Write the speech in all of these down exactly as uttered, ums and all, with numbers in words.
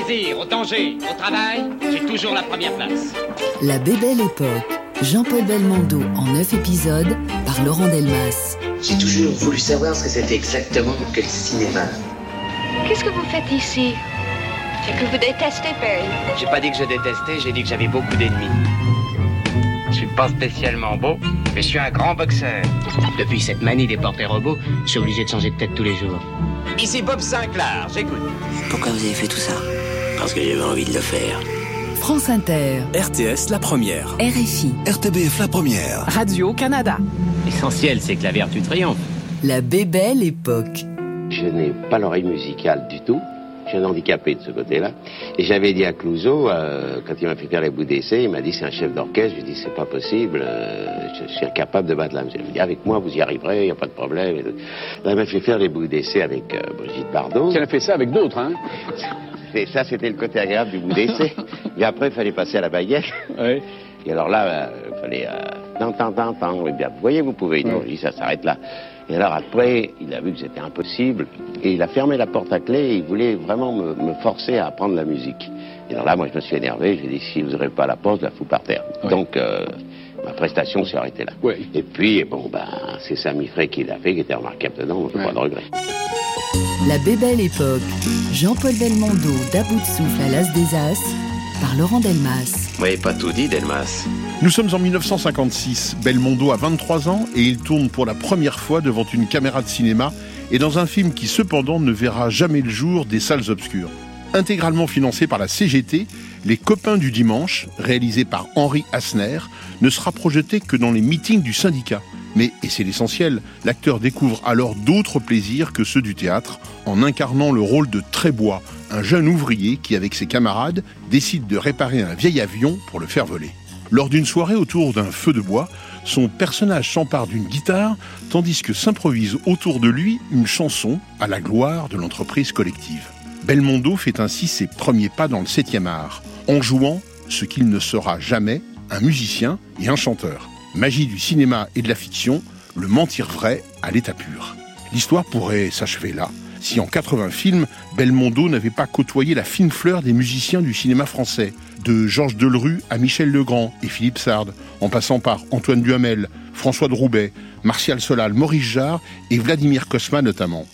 plaisir, au danger, au travail, j'ai toujours la première place. La Bébelle Époque, Jean-Paul Belmondo en neuf épisodes par Laurent Delmas. J'ai toujours voulu savoir ce que c'était exactement que le cinéma. Qu'est-ce que vous faites ici? C'est que vous détestez Paris. J'ai pas dit que je détestais, j'ai dit que j'avais beaucoup d'ennemis. Je suis pas spécialement beau, mais je suis un grand boxeur. Depuis cette manie des portraits robots, je suis obligé de changer de tête tous les jours. Ici Bob Sinclair, j'écoute. Pourquoi vous avez fait tout ça? Parce que j'avais envie de le faire. France Inter. R T S La Première. R F I. R T B F La Première. Radio-Canada. L'essentiel, c'est que la vertu triomphe. La Bébelle Époque. Je n'ai pas l'oreille musicale du tout. Je suis un handicapé de ce côté-là. Et j'avais dit à Clouzot, euh, quand il m'a fait faire les bouts d'essai, il m'a dit c'est un chef d'orchestre. Je lui ai dit c'est pas possible, euh, je suis incapable de battre la musique. Il m'a dit avec moi vous y arriverez, il n'y a pas de problème. Là, il m'a fait faire les bouts d'essai avec euh, Brigitte Bardot. Elle a fait ça avec d'autres, hein. Et ça c'était le côté agréable du bout d'essai. Mais après il fallait passer à la baguette. Oui. Et alors là, il fallait. Euh, et bien, vous voyez, vous pouvez. Oui. Donc, je dis ça s'arrête là. Et alors après, il a vu que c'était impossible, et il a fermé la porte à clé, et il voulait vraiment me, me forcer à apprendre la musique. Et alors là, moi, je me suis énervé, j'ai dit, si vous n'aurez pas la porte, je la fous par terre. Oui. Donc, euh, ma prestation s'est arrêtée là. Oui. Et puis, bon, ben, c'est Samy Frey qui l'a fait, qui était remarquable dedans, donc je n'ai pas de regret. La Bébelle Époque, Jean-Paul Belmondo, d'à bout de souffle à l'as des as, par Laurent Delmas. Vous n'avez pas tout dit, Delmas. Nous sommes en dix-neuf cent cinquante-six. Belmondo a vingt-trois ans et il tourne pour la première fois devant une caméra de cinéma et dans un film qui cependant ne verra jamais le jour des salles obscures. Intégralement financé par la C G T, Les Copains du Dimanche, réalisé par Henri Asner, ne sera projeté que dans les meetings du syndicat. Mais, et c'est l'essentiel, l'acteur découvre alors d'autres plaisirs que ceux du théâtre en incarnant le rôle de Trébois, un jeune ouvrier qui, avec ses camarades, décide de réparer un vieil avion pour le faire voler. Lors d'une soirée autour d'un feu de bois, son personnage s'empare d'une guitare tandis que s'improvise autour de lui une chanson à la gloire de l'entreprise collective. Belmondo fait ainsi ses premiers pas dans le septième art, en jouant ce qu'il ne sera jamais, un musicien et un chanteur. Magie du cinéma et de la fiction, le mentir vrai à l'état pur. L'histoire pourrait s'achever là, si en quatre-vingts films, Belmondo n'avait pas côtoyé la fine fleur des musiciens du cinéma français, de Georges Delerue à Michel Legrand et Philippe Sarde, en passant par Antoine Duhamel, François de Roubaix, Martial Solal, Maurice Jarre et Vladimir Cosma notamment.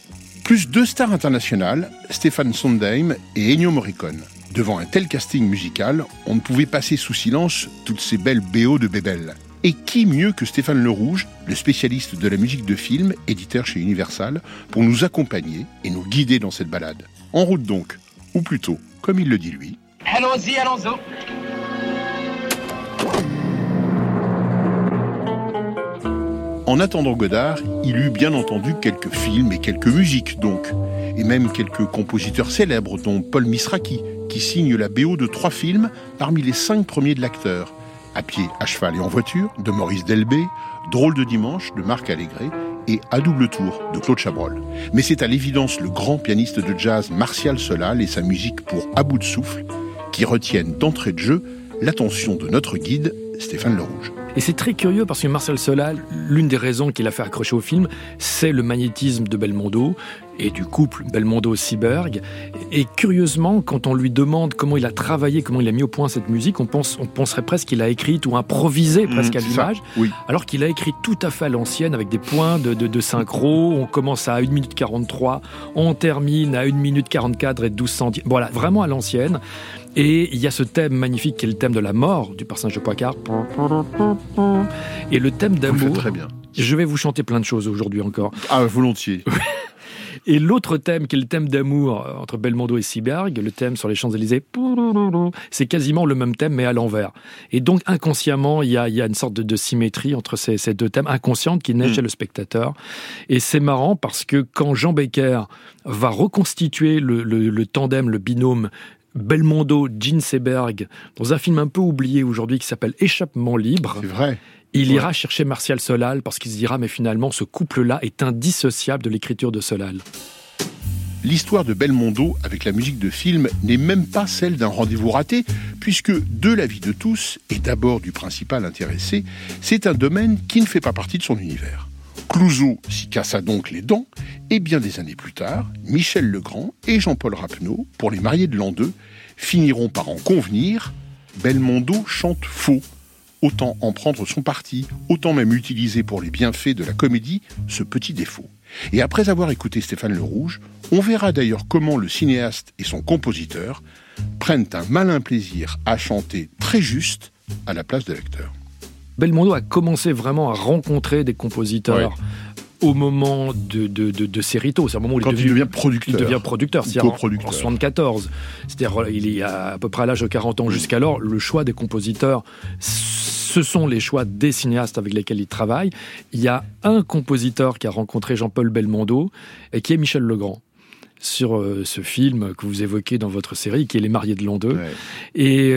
Plus deux stars internationales, Stéphane Sondheim et Ennio Morricone. Devant un tel casting musical, on ne pouvait passer sous silence toutes ces belles B O de Bébel. Et qui mieux que Stéphane Lerouge, le spécialiste de la musique de film, éditeur chez Universal, pour nous accompagner et nous guider dans cette balade. En route donc, ou plutôt, comme il le dit lui... Allons-y, allons-y. En attendant Godard, il eut bien entendu quelques films et quelques musiques donc, et même quelques compositeurs célèbres dont Paul Misraki, qui signe la B O de trois films parmi les cinq premiers de l'acteur. À pied, à cheval et en voiture, de Maurice Delbé, Drôle de dimanche, de Marc Allégret, et À double tour, de Claude Chabrol. Mais c'est à l'évidence le grand pianiste de jazz Martial Solal et sa musique pour À bout de souffle, qui retiennent d'entrée de jeu l'attention de notre guide, Stéphane Lerouge. Et c'est très curieux parce que Martial Solal, l'une des raisons qu'il a fait accrocher au film, c'est le magnétisme de Belmondo et du couple Belmondo-Seberg. Et curieusement, quand on lui demande comment il a travaillé, comment il a mis au point cette musique, on, pense, on penserait presque qu'il a écrite ou improvisé presque mmh, à l'image, ça, oui. Alors qu'il a écrit tout à fait à l'ancienne avec des points de, de, de synchro. On commence à une minute quarante-trois, on termine à une minute quarante-quatre et douze centièmes. Voilà, vraiment à l'ancienne. Et il y a ce thème magnifique qui est le thème de la mort du personnage de Poincar. Et le thème d'amour. Vous le faites très bien. Je vais vous chanter plein de choses aujourd'hui encore. Ah, volontiers. Et l'autre thème, qui est le thème d'amour entre Belmondo et Seberg, le thème sur les Champs-Élysées, c'est quasiment le même thème, mais à l'envers. Et donc, inconsciemment, il y a, il y a une sorte de, de symétrie entre ces, ces deux thèmes inconscientes qui naissent mmh. chez le spectateur. Et c'est marrant parce que quand Jean Becker va reconstituer le, le, le tandem, le binôme, Belmondo, Jean Seberg, dans un film un peu oublié aujourd'hui qui s'appelle Échappement libre. C'est vrai. Il ouais. ira chercher Martial Solal parce qu'il se dira mais finalement ce couple-là est indissociable de l'écriture de Solal. L'histoire de Belmondo avec la musique de film n'est même pas celle d'un rendez-vous raté puisque de la vie de tous et d'abord du principal intéressé, c'est un domaine qui ne fait pas partie de son univers. Clouzot s'y cassa donc les dents, et bien des années plus tard, Michel Legrand et Jean-Paul Rappeneau, pour les mariés de l'an deux, finiront par en convenir, Belmondo chante faux. Autant en prendre son parti, autant même utiliser pour les bienfaits de la comédie ce petit défaut. Et après avoir écouté Stéphane Lerouge, on verra d'ailleurs comment le cinéaste et son compositeur prennent un malin plaisir à chanter très juste à la place de l'acteur. Belmondo a commencé vraiment à rencontrer des compositeurs ouais. au moment de, de, de, de Cerrito. C'est un moment où Quand il, devenu, il devient producteur. Il devient producteur, c'est-à-dire co-producteur. En soixante-quatorze. C'est-à-dire il est à peu près à l'âge de quarante ans jusqu'alors. Le choix des compositeurs, ce sont les choix des cinéastes avec lesquels il travaille. Il y a un compositeur qui a rencontré Jean-Paul Belmondo et qui est Michel Legrand. Sur ce film que vous évoquez dans votre série, qui est Les Mariés de l'an deux. Ouais. Et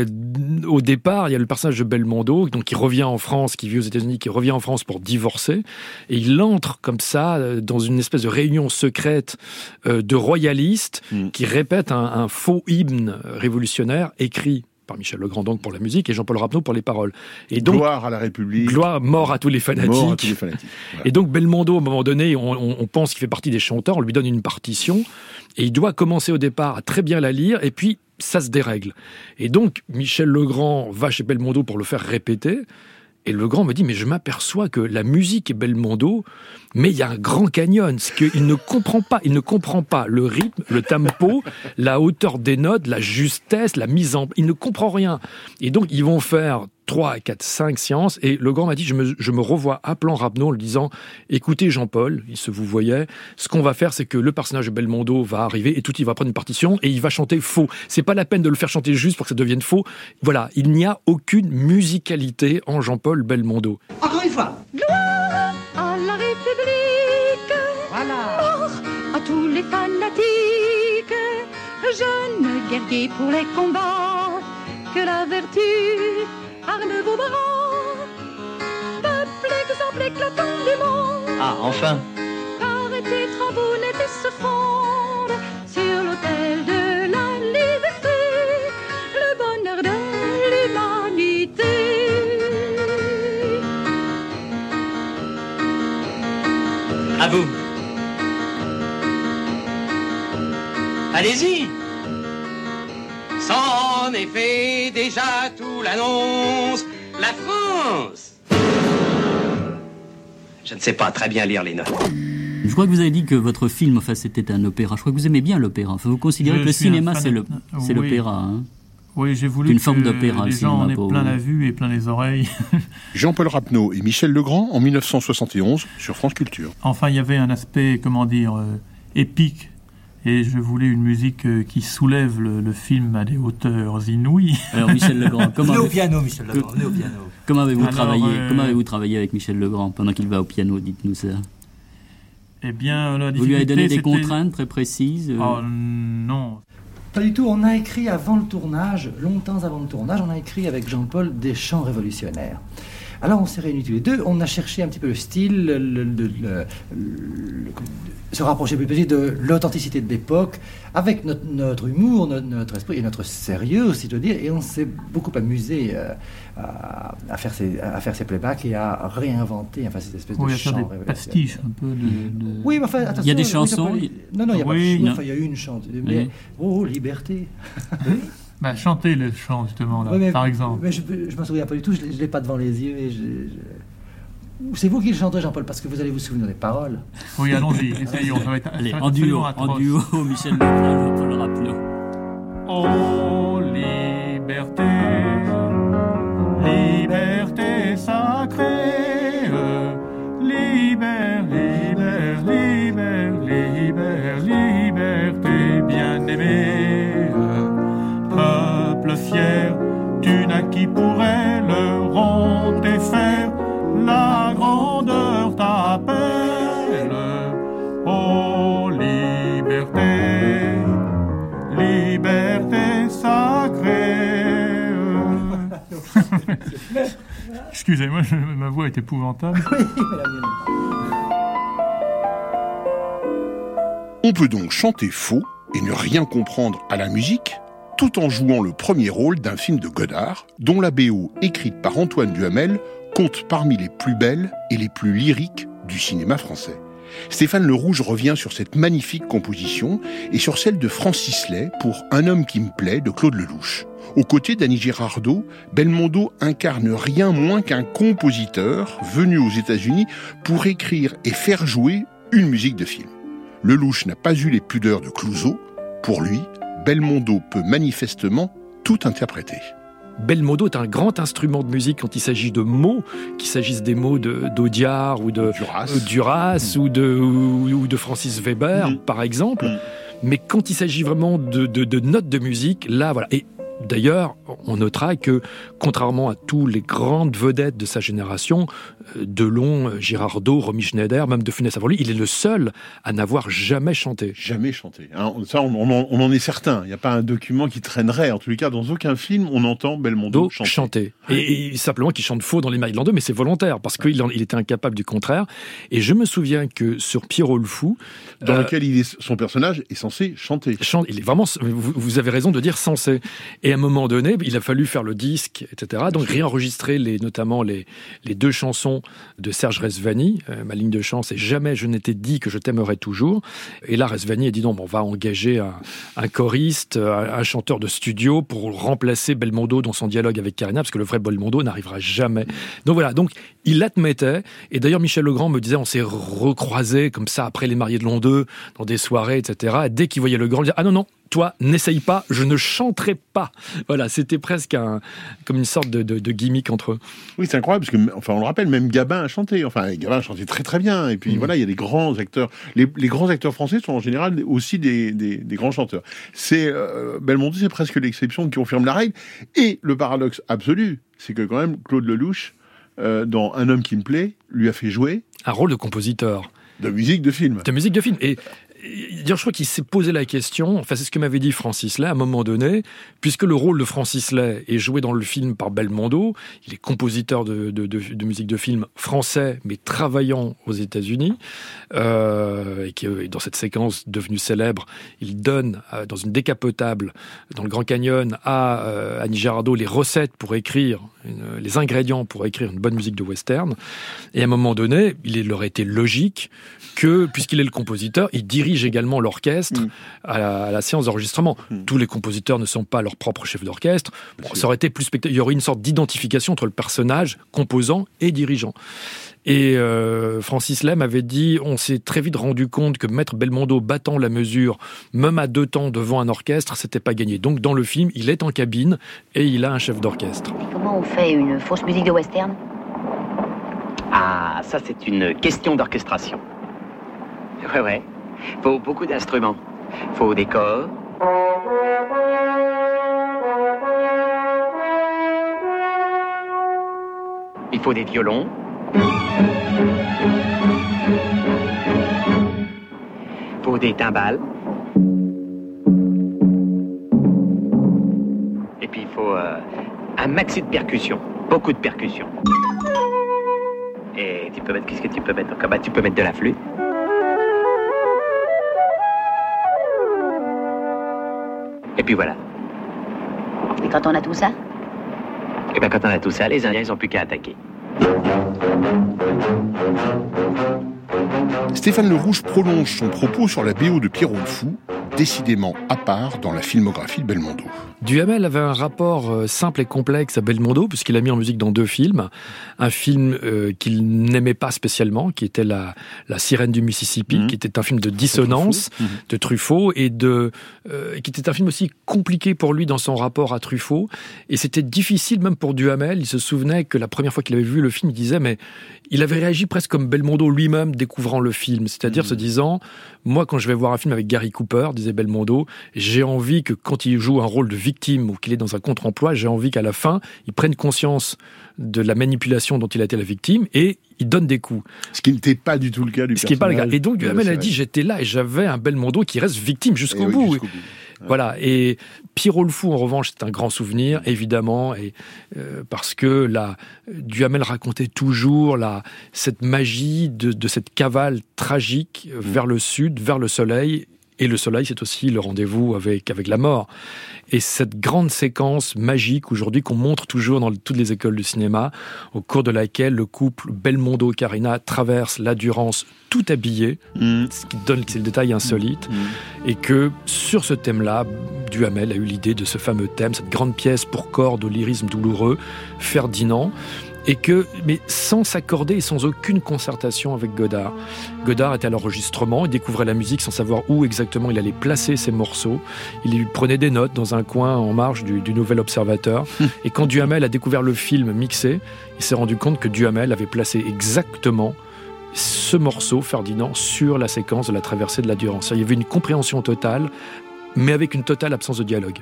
au départ, il y a le personnage de Belmondo, donc qui revient en France, qui vit aux États-Unis, qui revient en France pour divorcer. Et il entre comme ça dans une espèce de réunion secrète de royalistes mmh. qui répètent un, un faux hymne révolutionnaire écrit par Michel Legrand donc pour la musique et Jean-Paul Rappeneau pour les paroles. Et donc, gloire à la République. Gloire, mort à tous les fanatiques. Mort à tous les fanatiques. Voilà. Et donc Belmondo, à un moment donné, on, on pense qu'il fait partie des chanteurs, on lui donne une partition, et il doit commencer au départ à très bien la lire, et puis ça se dérègle. Et donc Michel Legrand va chez Belmondo pour le faire répéter, et Legrand me dit, mais je m'aperçois que la musique est Belmondo, mais il y a un grand canyon, c'est qu'il ne comprend pas, il ne comprend pas le rythme, le tempo, la hauteur des notes, la justesse, la mise en... Il ne comprend rien. Et donc, ils vont faire trois, quatre, cinq séances, et Legrand m'a dit, je me, je me revois appelant Rappeneau en lui disant, écoutez Jean-Paul, il se vous voyait, ce qu'on va faire, c'est que le personnage de Belmondo va arriver, et tout, il va prendre une partition, et il va chanter faux. C'est pas la peine de le faire chanter juste pour que ça devienne faux. Voilà, il n'y a aucune musicalité en Jean-Paul Belmondo. Encore une fois. Gloire à la République, voilà. Mort à tous les fanatiques, jeunes guerriers pour les combats, que la vertu arme vos bras, peuple exemple éclatant du monde. Ah, enfin. Par tes travaux nés et se fondent sur l'autel de la liberté, le bonheur de l'humanité. À vous. Allez-y. S'en est fait déjà tout l'annonce, la France. Je ne sais pas très bien lire les notes. Je crois que vous avez dit que votre film, enfin, c'était un opéra. Je crois que vous aimez bien l'opéra. Enfin, vous considérez je que le cinéma, c'est, le, c'est oui. l'opéra. Hein. Oui, j'ai voulu une que forme d'opéra, les gens en aient plein la vue et plein les oreilles. Jean-Paul Rappeneau et Michel Legrand en dix-neuf cent soixante et onze sur France Culture. Enfin, il y avait un aspect, comment dire, euh, épique. Et je voulais une musique qui soulève le, le film à des hauteurs inouïes. Alors Michel Legrand, comment au piano, Michel Legrand, au piano. Comment avez-vous Alors, travaillé euh... Comment avez-vous travaillé avec Michel Legrand pendant qu'il va au piano? Dites-nous ça. Eh bien, la difficulté, vous lui avez donné des c'était... contraintes très précises. Euh... Oh non. Pas du tout. On a écrit avant le tournage, longtemps avant le tournage, on a écrit avec Jean-Paul des chants révolutionnaires. Alors on s'est réunis tous les deux, on a cherché un petit peu le style, le, le, le, le, le, se rapprocher plus petit de l'authenticité de l'époque, avec notre, notre humour, notre, notre esprit et notre sérieux aussi, je veux dire, et on s'est beaucoup amusé euh, à, à faire ces, à faire ces playbacks et à réinventer enfin, cette espèce oui, de chant. Des pastiches un peu de... de... Oui, mais enfin, attention... Il y a des chansons oui, il... Non, non, il n'y a oui, pas de chansons, il y a une chanson. Mais... Oh, liberté Bah, chanter le chant, justement, là, ouais, mais, par exemple. Mais je ne m'en souviens pas du tout, je ne l'ai, l'ai pas devant les yeux. Et je, je... C'est vous qui le chantez, Jean-Paul, parce que vous allez vous souvenir des paroles. Oui, allons-y, essayons. Ça va être, allez, ça va être en, duo, en duo, Michel Legrand, Jean-Paul Rappeneau. Oh, liberté, liberté sacrée, libère, libère, libère, libère, liberté bien-aimée. Peuple fier, tu naquis pour elle, rond et fer, la grandeur t'appelle. Oh liberté, liberté sacrée. Excusez-moi, je, ma voix est épouvantable. On peut donc chanter faux et ne rien comprendre à la musique, tout en jouant le premier rôle d'un film de Godard, dont la B O, écrite par Antoine Duhamel, compte parmi les plus belles et les plus lyriques du cinéma français. Stéphane Lerouge revient sur cette magnifique composition et sur celle de Francis Lai pour « Un homme qui me plaît » de Claude Lelouch. Aux côtés d'Annie Girardot, Belmondo incarne rien moins qu'un compositeur venu aux États-Unis pour écrire et faire jouer une musique de film. Lelouch n'a pas eu les pudeurs de Clouzot. Pour lui, Belmondo peut manifestement tout interpréter. Belmondo est un grand instrument de musique quand il s'agit de mots, qu'il s'agisse des mots de, d'Audiard ou de Duras, euh, Duras mmh. ou, de, ou, ou de Francis Weber, mmh. par exemple. Mmh. Mais quand il s'agit vraiment de, de, de notes de musique, là, voilà. Et d'ailleurs, on notera que, contrairement à tous les grandes vedettes de sa génération, Delon, Girardot, Romy Schneider, même De Funès avant lui, il est le seul à n'avoir jamais chanté. Jamais chanté. Hein, ça, on, on, en, on en est certain. Il n'y a pas un document qui traînerait. En tous les cas, dans aucun film, on entend Belmondo chanter. chanter. Et, et simplement qu'il chante faux dans Les Mailles de l'an deux, mais c'est volontaire, parce qu'il en, il était incapable du contraire. Et je me souviens que sur Pierrot le fou... Dans euh, lequel il est, son personnage est censé chanter. Chante, il est vraiment... Vous, vous avez raison de dire censé. Et à un moment donné, il a fallu faire le disque, et cetera. Donc réenregistrer les, notamment les, les deux chansons de Serge Rezvani, euh, Ma ligne de chant, c'est « Jamais je n'étais dit que je t'aimerais toujours ». Et là, Rezvani a dit non, on va engager un, un choriste, un, un chanteur de studio pour remplacer Belmondo dans son dialogue avec Karina, parce que le vrai Belmondo n'arrivera jamais. Donc voilà, donc il l'admettait. Et d'ailleurs, Michel Legrand me disait, on s'est recroisés comme ça après Les Mariés de l'an deux, dans des soirées, et cetera. Et dès qu'il voyait Legrand, il disait « Ah non, non !» Toi, n'essaye pas, je ne chanterai pas. Voilà, c'était presque un, comme une sorte de, de, de gimmick entre eux. Oui, c'est incroyable, parce que, enfin, on le rappelle, même Gabin a chanté. Enfin, Gabin a chanté très très bien. Et puis mmh. voilà, il y a des grands acteurs. Les, les grands acteurs français sont en général aussi des, des, des grands chanteurs. C'est, euh, Belmondo, c'est presque l'exception qui confirme la règle. Et le paradoxe absolu, c'est que quand même, Claude Lelouch, euh, dans Un homme qui me plaît, lui a fait jouer... Un rôle de compositeur. De musique de film. De musique de film. Et... Je crois qu'il s'est posé la question, enfin c'est ce que m'avait dit Francis Lai à un moment donné, puisque le rôle de Francis Lai est joué dans le film par Belmondo, il est compositeur de, de, de, de musique de film français, mais travaillant aux États-Unis, euh, et qui dans cette séquence devenue célèbre, il donne euh, dans une décapotable, dans le Grand Canyon, à euh, Annie Girardot les recettes pour écrire, une, les ingrédients pour écrire une bonne musique de western, et à un moment donné, il leur était logique que, puisqu'il est le compositeur, il dirige également l'orchestre mmh. à, la, à la séance d'enregistrement. Mmh. Tous les compositeurs ne sont pas leurs propres chefs d'orchestre. Bon, ça aurait été plus spectaculaire. Il y aurait une sorte d'identification entre le personnage, composant et dirigeant. Et euh, Francis Lai m'avait dit, on s'est très vite rendu compte que Maître Belmondo battant la mesure, même à deux temps devant un orchestre, c'était pas gagné. Donc dans le film, il est en cabine et il a un chef d'orchestre. Et comment on fait une fausse musique de western ? Ah, ça c'est une question d'orchestration. Ouais, ouais. Faut beaucoup d'instruments. Faut des cordes. Il faut des violons. Faut des timbales. Et puis il faut euh, un maxi de percussions. Beaucoup de percussions. Et tu peux mettre... Qu'est-ce que tu peux mettre? Bah, tu peux mettre de la flûte. Et puis voilà. Et quand on a tout ça ? Eh bien, quand on a tout ça, les Indiens, ils n'ont plus qu'à attaquer. Stéphane Lerouge prolonge son propos sur la B O de Pierrot le fou, décidément à part dans la filmographie de Belmondo. Duhamel avait un rapport simple et complexe à Belmondo, puisqu'il a mis en musique dans deux films. Un film euh, qu'il n'aimait pas spécialement, qui était La, la Sirène du Mississippi, mmh. qui était un film de dissonance, Truffaut. Mmh. de Truffaut, et de, euh, qui était un film aussi compliqué pour lui dans son rapport à Truffaut. Et c'était difficile même pour Duhamel. Il se souvenait que la première fois qu'il avait vu le film, il disait, mais il avait réagi presque comme Belmondo lui-même découvrant le film. C'est-à-dire mmh. se disant, moi quand je vais voir un film avec Gary Cooper, disait Belmondo, j'ai envie que quand il joue un rôle de victime ou qu'il est dans un contre-emploi, j'ai envie qu'à la fin, il prenne conscience de la manipulation dont il a été la victime et il donne des coups. Ce qui n'était pas du tout le cas du Ce personnage. Qui n'est pas le cas. Et donc, Duhamel a dit, j'étais là et j'avais un Belmondo qui reste victime jusqu'au et bout. Oui, jusqu'au bout. Voilà, et Pierrot le fou, en revanche, c'est un grand souvenir, évidemment, et euh, parce que la, Duhamel racontait toujours la, cette magie de, de cette cavale tragique vers le sud, vers le soleil, Et le soleil, c'est aussi le rendez-vous avec, avec la mort. Et cette grande séquence magique, aujourd'hui, qu'on montre toujours dans toutes les écoles de cinéma, au cours de laquelle le couple Belmondo-Carina traverse la Durance tout habillé, mmh. ce qui donne le détail insolite, mmh. et que, sur ce thème-là, Duhamel a eu l'idée de ce fameux thème, cette grande pièce pour cordes au lyrisme douloureux, Ferdinand, et que, mais sans s'accorder et sans aucune concertation avec Godard. Godard était à l'enregistrement, il découvrait la musique sans savoir où exactement il allait placer ses morceaux. Il prenait des notes dans un coin en marge du, du Nouvel Observateur. Et quand Duhamel a découvert le film mixé, il s'est rendu compte que Duhamel avait placé exactement ce morceau, Ferdinand, sur la séquence de la traversée de la Durance. Il y avait une compréhension totale, mais avec une totale absence de dialogue.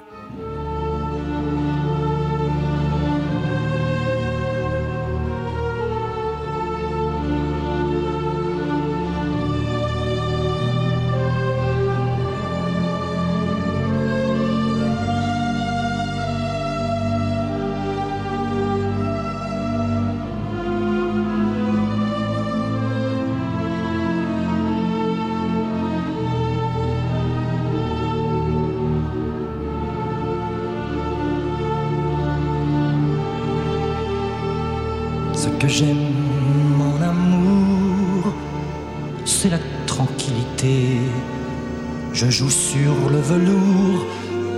Que j'aime mon amour, c'est la tranquillité. Je joue sur le velours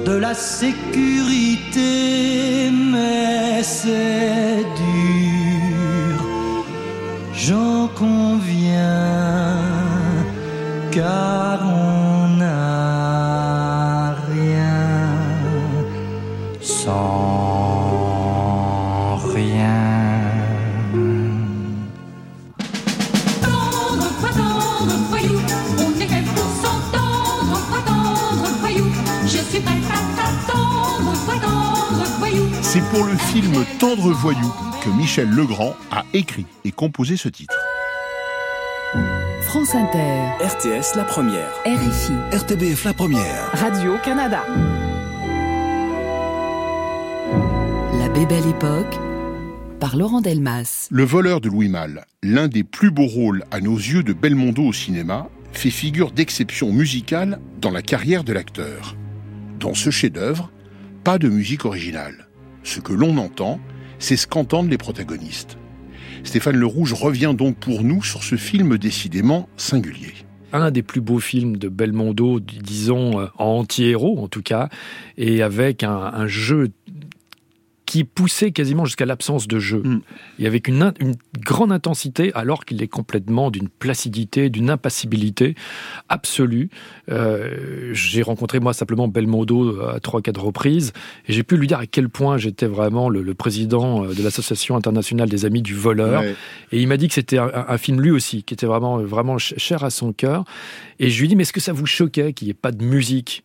de la sécurité, mais c'est dur, j'en conviens, car on n'a rien sans. C'est pour le film Tendre Voyou que Michel Legrand a écrit et composé ce titre. France Inter, R T S La Première, R F I, R T B F La Première, Radio-Canada. La Bébelle Époque, par Laurent Delmas. Le voleur de Louis Malle, l'un des plus beaux rôles à nos yeux de Belmondo au cinéma, fait figure d'exception musicale dans la carrière de l'acteur. Dans ce chef-d'œuvre, pas de musique originale. Ce que l'on entend, c'est ce qu'entendent les protagonistes. Stéphane Lerouge revient donc pour nous sur ce film décidément singulier. Un des plus beaux films de Belmondo, disons en anti-héros en tout cas, et avec un, un jeu qui poussait quasiment jusqu'à l'absence de jeu. Mm. Et avec une, une grande intensité, alors qu'il est complètement d'une placidité, d'une impassibilité absolue. Euh, j'ai rencontré, moi, simplement Belmondo à trois, quatre reprises, et j'ai pu lui dire à quel point j'étais vraiment le, le président de l'Association internationale des amis du voleur. Ouais. Et il m'a dit que c'était un, un film, lui aussi, qui était vraiment, vraiment cher à son cœur. Et je lui ai dit, mais est-ce que ça vous choquait qu'il n'y ait pas de musique ?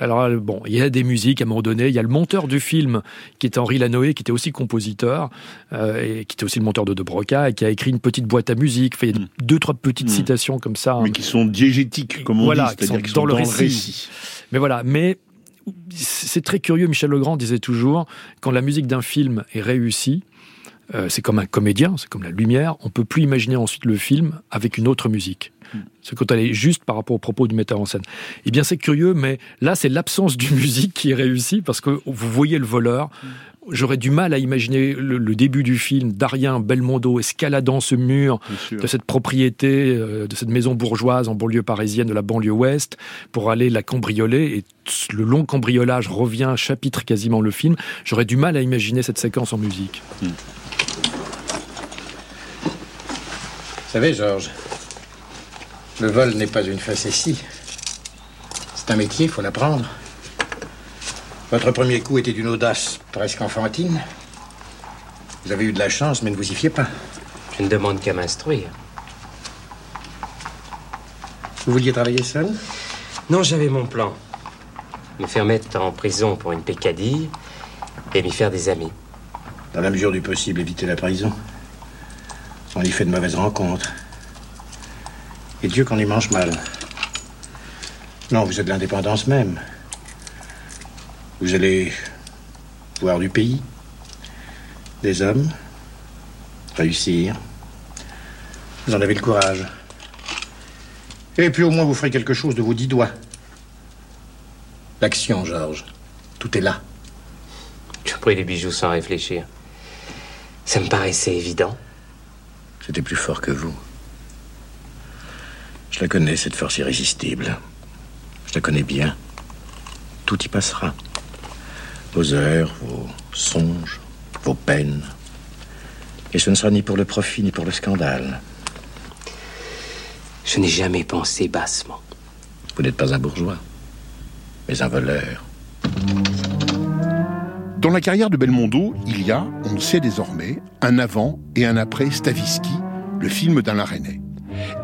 Alors, bon, il y a des musiques à un moment donné. Il y a le monteur du film, qui est Henri Lanoé, qui était aussi compositeur, euh, et qui était aussi le monteur de De Broca, et qui a écrit une petite boîte à musique. Enfin, il y a mmh. deux, trois petites mmh. citations comme ça. Mais hein. qui sont diégétiques, comme on voilà, dit, c'est-à-dire qui sont, qui sont dans, dans le récit. récit. Mais voilà, mais c'est très curieux. Michel Legrand disait toujours, quand la musique d'un film est réussie, euh, c'est comme un comédien, c'est comme la lumière, on ne peut plus imaginer ensuite le film avec une autre musique. C'est quand elle est juste par rapport aux propos du metteur en scène. Eh bien, c'est curieux, mais là, c'est l'absence de musique qui est réussie, parce que vous voyez le voleur. J'aurais du mal à imaginer le, le début du film, Darien Belmondo escaladant ce mur de cette propriété, euh, de cette maison bourgeoise en banlieue parisienne de la banlieue ouest, pour aller la cambrioler, et t- le long cambriolage revient, chapitre quasiment le film. J'aurais du mal à imaginer cette séquence en musique. Mmh. Vous savez, Georges, le vol n'est pas une facétie. C'est un métier, il faut l'apprendre. Votre premier coup était d'une audace presque enfantine. Vous avez eu de la chance, mais ne vous y fiez pas. Je ne demande qu'à m'instruire. Vous vouliez travailler seul ? Non, j'avais mon plan. Me faire mettre en prison pour une peccadille et m'y faire des amis. Dans la mesure du possible, évitez la prison. On y fait de mauvaises rencontres. Et Dieu qu'on y mange mal. Non, vous êtes l'indépendance même. Vous allez voir du pays, des hommes, réussir. Vous en avez le courage. Et puis au moins vous ferez quelque chose de vos dix doigts. L'action, Georges. Tout est là. Tu as pris les bijoux sans réfléchir. Ça me paraissait évident. C'était plus fort que vous. Je la connais, cette force irrésistible. Je la connais bien. Tout y passera. Vos heures, vos songes, vos peines. Et ce ne sera ni pour le profit, ni pour le scandale. Je n'ai jamais pensé bassement. Vous n'êtes pas un bourgeois, mais un voleur. Dans la carrière de Belmondo, il y a, on le sait désormais, un avant et un après Stavisky, le film d'Alain Resnais.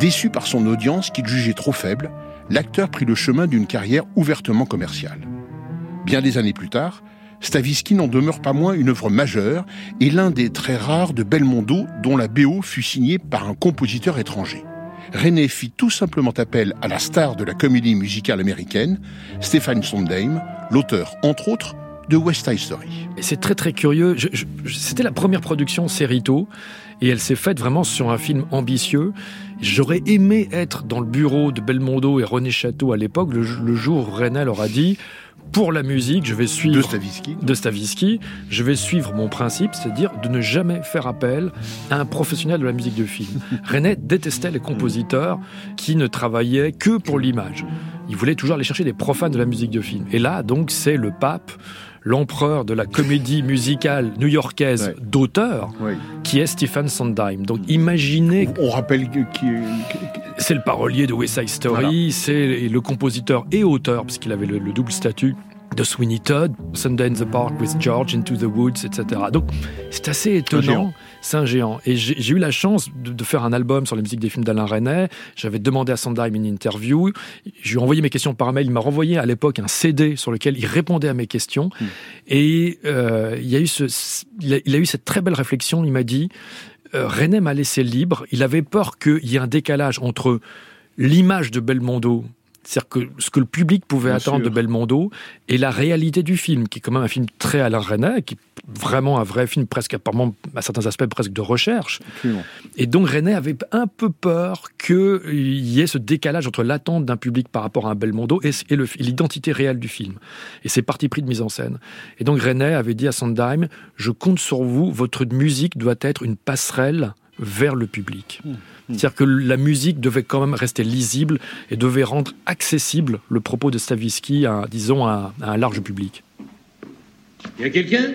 Déçu par son audience qu'il jugeait trop faible, l'acteur prit le chemin d'une carrière ouvertement commerciale. Bien des années plus tard, Stavisky n'en demeure pas moins une œuvre majeure et l'un des très rares de Belmondo dont la B O fut signée par un compositeur étranger. Resnais fit tout simplement appel à la star de la comédie musicale américaine, Stéphane Sondheim, l'auteur, entre autres, de West Side Story. Et c'est très très curieux, je, je, c'était la première production Cerrito, et elle s'est faite vraiment sur un film ambitieux. J'aurais aimé être dans le bureau de Belmondo et René Château à l'époque, le, le jour où Resnais leur a dit... Pour la musique, je vais suivre... De Stavisky. De Stavisky. Je vais suivre mon principe, c'est-à-dire de ne jamais faire appel à un professionnel de la musique de film. Resnais détestait les compositeurs qui ne travaillaient que pour l'image. Il voulait toujours aller chercher des profanes de la musique de film. Et là, donc, c'est le pape, l'empereur de la comédie musicale new-yorkaise, ouais, d'auteur, ouais, qui est Stéphane Sondheim. Donc, imaginez... On rappelle qui est... C'est le parolier de West Side Story, voilà. C'est le compositeur et auteur, parce qu'il avait le, le double statut de Sweeney Todd, Sunday in the Park with George, Into the Woods, et cetera. Donc, c'est assez étonnant. C'est un géant. Et j'ai, j'ai eu la chance de, de faire un album sur la musique des films d'Alain Resnais. J'avais demandé à Sondheim une interview. Je lui ai envoyé mes questions par mail. Il m'a renvoyé à l'époque un C D sur lequel il répondait à mes questions. Mm. Et euh, il, y a eu ce, il, a, il a eu cette très belle réflexion. Il m'a dit... Euh, Resnais m'a laissé libre. Il avait peur qu'il y ait un décalage entre l'image de Belmondo, c'est-à-dire que ce que le public pouvait Bien attendre sûr. de Belmondo, et la réalité du film, qui est quand même un film très Alain Resnais, qui est vraiment un vrai film, presque apparemment, à certains aspects, presque de recherche. Absolument. Et donc Resnais avait un peu peur qu'il y ait ce décalage entre l'attente d'un public par rapport à un Belmondo et, et, le, et l'identité réelle du film, et ses partis pris de mise en scène. Et donc Resnais avait dit à Sondheim, je compte sur vous, votre musique doit être une passerelle vers le public. Mmh. C'est-à-dire que la musique devait quand même rester lisible et devait rendre accessible le propos de Stavisky à, disons, à, à un large public. Il y a quelqu'un ?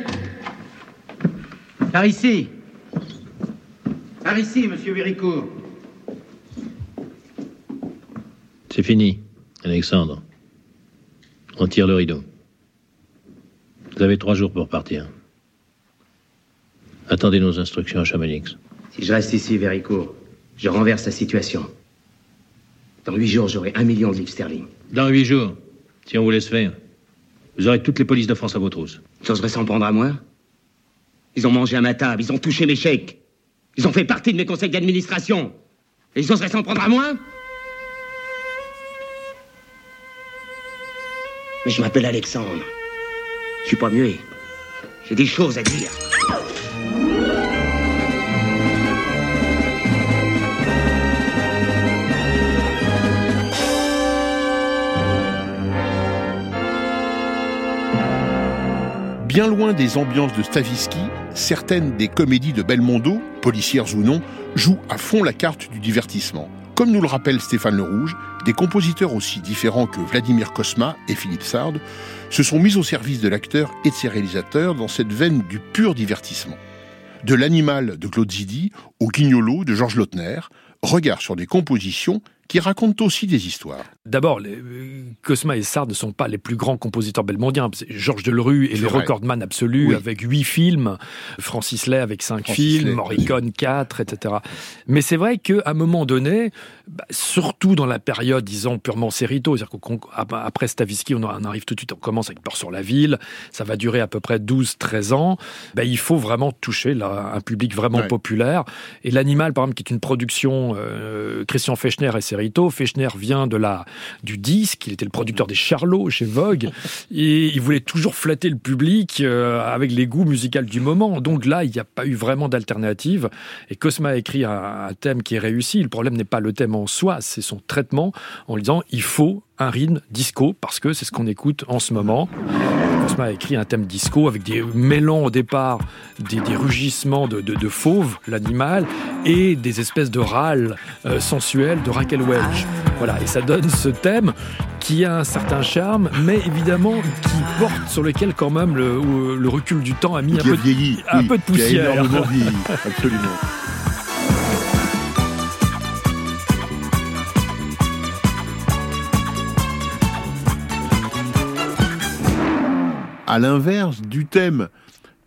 Par ici. Par ici, monsieur Véricourt. C'est fini, Alexandre. On tire le rideau. Vous avez trois jours pour partir. Attendez nos instructions à Chamonix. Si je reste ici, Véricourt, je renverse la situation. Dans huit jours, j'aurai un million de livres sterling. Dans huit jours, si on vous laisse faire, vous aurez toutes les polices de France à vos trousses. J'oserais s'en prendre à moi. Ils ont mangé à ma table, ils ont touché mes chèques. Ils ont fait partie de mes conseils d'administration. Et ils oseraient s'en prendre à moi ? Mais je m'appelle Alexandre. Je suis pas muet. J'ai des choses à dire. Bien loin des ambiances de Stavisky, certaines des comédies de Belmondo, policières ou non, jouent à fond la carte du divertissement. Comme nous le rappelle Stéphane Lerouge, des compositeurs aussi différents que Vladimir Cosma et Philippe Sarde se sont mis au service de l'acteur et de ses réalisateurs dans cette veine du pur divertissement. De l'animal de Claude Zidi au guignolo de Georges Lautner, regard sur des compositions qui racontent aussi des histoires. D'abord, les, Cosma et Sarde ne sont pas les plus grands compositeurs belmondiens. Georges Delerue est, est le vrai recordman absolu, oui, avec huit films, Francis Lai avec cinq Francis films, Lai. Morricone quatre, et cetera. Mais c'est vrai qu'à un moment donné, bah, surtout dans la période, disons, purement Cerrito, c'est-à-dire qu'après Stavisky, on arrive tout de suite, on commence avec Peur sur la ville, ça va durer à peu près douze treize ans, bah, il faut vraiment toucher là, un public vraiment, ouais, populaire. Et l'animal, par exemple, qui est une production, euh, Christian Fechner et ses Cerrito. Fechner vient de la, du disque, il était le producteur des Charlots chez Vogue, et il voulait toujours flatter le public euh, avec les goûts musicaux du moment. Donc là, il n'y a pas eu vraiment d'alternative, et Cosma a écrit un, un thème qui est réussi. Le problème n'est pas le thème en soi, c'est son traitement, en lui disant « il faut un rythme disco » parce que c'est ce qu'on écoute en ce moment. Cosma a écrit un thème disco avec des mêlants au départ, des, des rugissements de, de, de fauve, l'animal, et des espèces de râles euh, sensuels de Raquel Welch. Voilà, et ça donne ce thème qui a un certain charme, mais évidemment qui porte sur lequel quand même le, le recul du temps a mis un, peu, vieilli, un oui, peu de poussière. Qui a énormément vieilli, absolument. À l'inverse du thème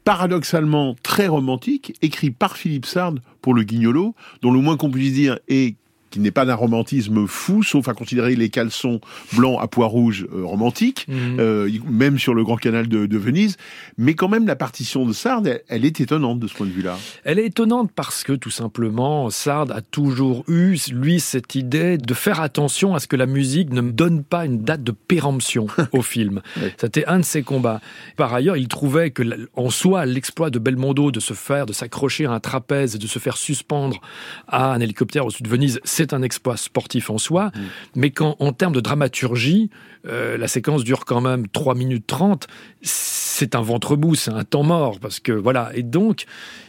paradoxalement très romantique, écrit par Philippe Sarde pour Le Guignolo, dont le moins qu'on puisse dire est qu'il n'est pas d'un romantisme fou, sauf à considérer les caleçons blancs à pois rouges euh, romantiques, mmh. euh, même sur le Grand Canal de, de Venise. Mais quand même, la partition de Sarde, elle, elle est étonnante de ce point de vue-là. Elle est étonnante parce que, tout simplement, Sarde a toujours eu, lui, cette idée de faire attention à ce que la musique ne donne pas une date de péremption au film. Ouais. C'était un de ses combats. Par ailleurs, il trouvait que, en soi, l'exploit de Belmondo de se faire, de s'accrocher à un trapèze et de se faire suspendre à un hélicoptère au-dessus de Venise, c'est un exploit sportif en soi, mmh. mais quand, en termes de dramaturgie, euh, la séquence dure quand même trois minutes trente, c'est un ventre mou, c'est un temps mort, parce que voilà. Et donc,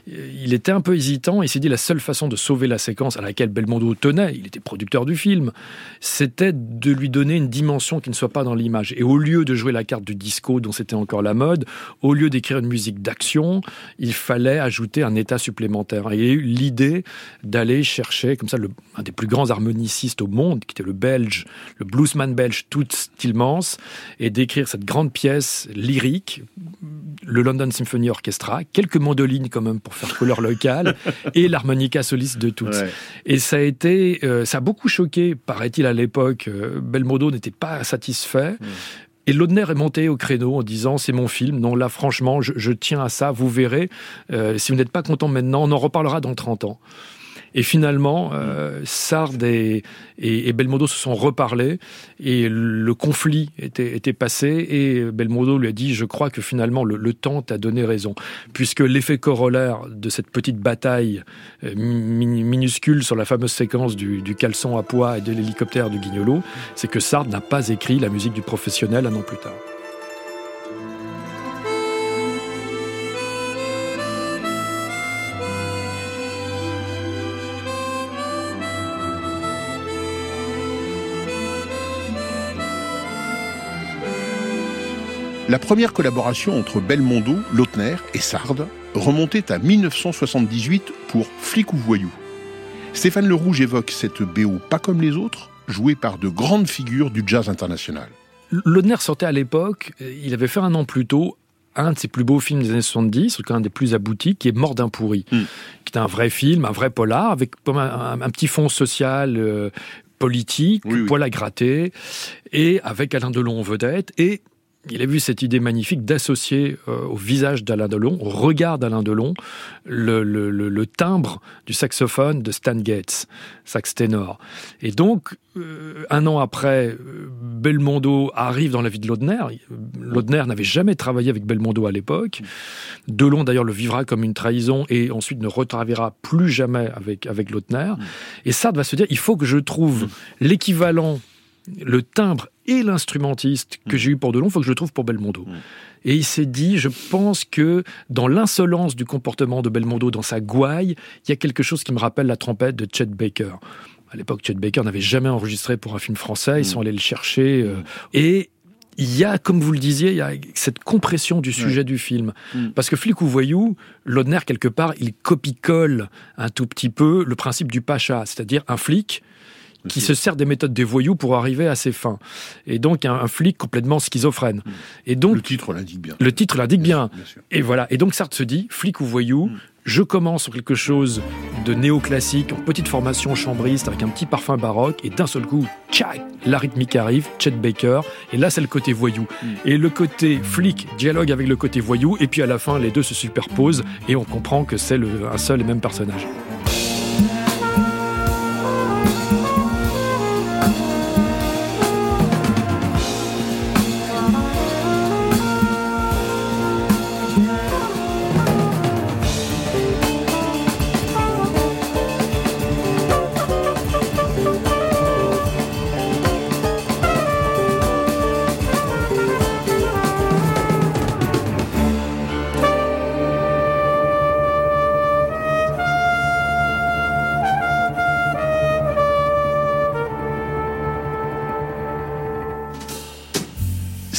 il était un peu hésitant, il s'est dit la seule façon de sauver la séquence à laquelle Belmondo tenait, il était producteur du film, c'était de lui donner une dimension qui ne soit pas dans l'image. Et au lieu de jouer la carte du disco dont c'était encore la mode, au lieu d'écrire une musique d'action, il fallait ajouter un état supplémentaire. Et il y a eu l'idée d'aller chercher, comme ça, le, un des plus grands harmonicistes au monde, qui était le belge, le bluesman belge Toots Tilmans, et d'écrire cette grande pièce lyrique, le London Symphony Orchestra, quelques mandolines quand même pour faire couleur locale, et l'harmonica soliste de Toots. Ouais. Et ça a été, euh, ça a beaucoup choqué, paraît-il à l'époque, euh, Belmondo n'était pas satisfait, ouais. Et Laudner est monté au créneau en disant « c'est mon film, non là franchement je, je tiens à ça, vous verrez, euh, si vous n'êtes pas content maintenant, on en reparlera dans trente ans ». Et finalement, euh, Sarde et, et, et Belmondo se sont reparlés et le conflit était, était passé et Belmondo lui a dit « je crois que finalement le, le temps t'a donné raison ». Puisque l'effet corollaire de cette petite bataille euh, mi- minuscule sur la fameuse séquence du, du caleçon à pois et de l'hélicoptère du Guignolo, c'est que Sarde n'a pas écrit la musique du professionnel un an plus tard. La première collaboration entre Belmondo, Lautner et Sarde remontait à dix-neuf cent soixante-dix-huit pour Flic ou Voyou. Stéphane Lerouge évoque cette B O pas comme les autres, jouée par de grandes figures du jazz international. Lautner sortait à l'époque, il avait fait un an plus tôt, un de ses plus beaux films des années soixante-dix, un des plus aboutis, qui est Mort d'un pourri, mmh. qui est un vrai film, un vrai polar, avec un, un, un petit fond social, euh, politique, oui, oui. poil à gratter, et avec Alain Delon en vedette, et... Il a vu cette idée magnifique d'associer euh, au visage d'Alain Delon, au regard d'Alain Delon, le, le, le, le timbre du saxophone de Stan Getz, sax ténor. Et donc, euh, un an après, Belmondo arrive dans la vie de Laudner. Laudner n'avait jamais travaillé avec Belmondo à l'époque. Delon, d'ailleurs, le vivra comme une trahison et ensuite ne retravaillera plus jamais avec, avec Laudner. Et Sarde va se dire, il faut que je trouve l'équivalent, le timbre et l'instrumentiste que j'ai eu pour Delon, il faut que je le trouve pour Belmondo. Mm. Et il s'est dit, je pense que dans l'insolence du comportement de Belmondo, dans sa gouaille, il y a quelque chose qui me rappelle la trompette de Chet Baker. À l'époque, Chet Baker n'avait jamais enregistré pour un film français, ils sont allés le chercher. Euh, et il y a, comme vous le disiez, il y a cette compression du sujet ouais. du film. Mm. Parce que Flic ou Voyou, Laudner, quelque part, il copie-colle un tout petit peu le principe du pacha, c'est-à-dire un flic qui se sert des méthodes des voyous pour arriver à ses fins. Et donc, un, un flic complètement schizophrène. Mmh. Et donc, le titre l'indique bien. Le titre l'indique bien. bien, sûr, bien sûr. Et voilà. Et donc, Sarde se dit, flic ou voyou, mmh. je commence sur quelque chose de néoclassique, en petite formation chambriste, avec un petit parfum baroque, et d'un seul coup, tchac, la rythmique arrive, Chet Baker, et là, c'est le côté voyou. Mmh. Et le côté flic dialogue avec le côté voyou, et puis à la fin, les deux se superposent, et on comprend que c'est le, un seul et même personnage.